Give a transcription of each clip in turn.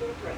your breath.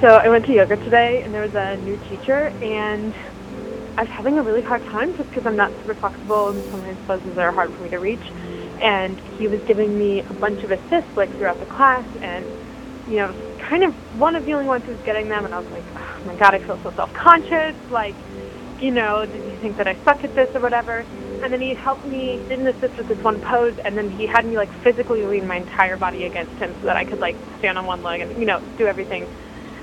So I went to yoga today, and there was a new teacher, and I was having a really hard time just because I'm not super flexible, and sometimes poses are hard for me to reach. And he was giving me a bunch of assists, like, throughout the class, and, you know, kind of one of the only ones who was getting them, and I was like, oh my God, I feel so self-conscious, like, you know, did you think that I suck at this or whatever? And then he helped me, did an assist with this one pose, and then he had me, like, physically lean my entire body against him so that I could, like, stand on one leg and, you know, do everything.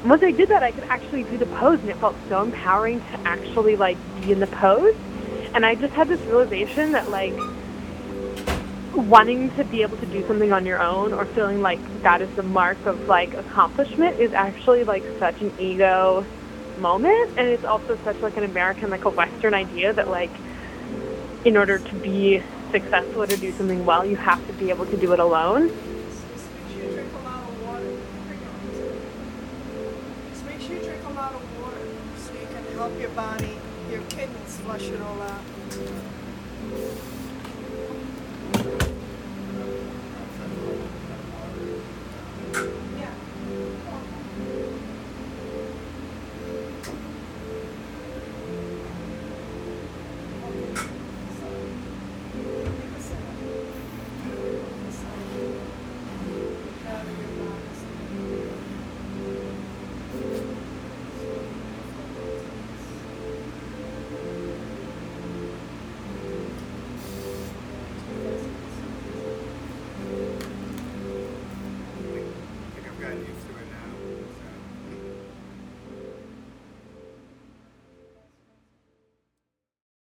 And once I did that, I could actually do the pose, and it felt so empowering to actually, like, be in the pose. And I just had this realization that, like, wanting to be able to do something on your own or feeling like that is the mark of, like, accomplishment is actually, like, such an ego moment. And it's also such, like, an American, like, a Western idea that, like, in order to be successful or to do something well, you have to be able to do it alone. Your body, your kidneys flush it all out.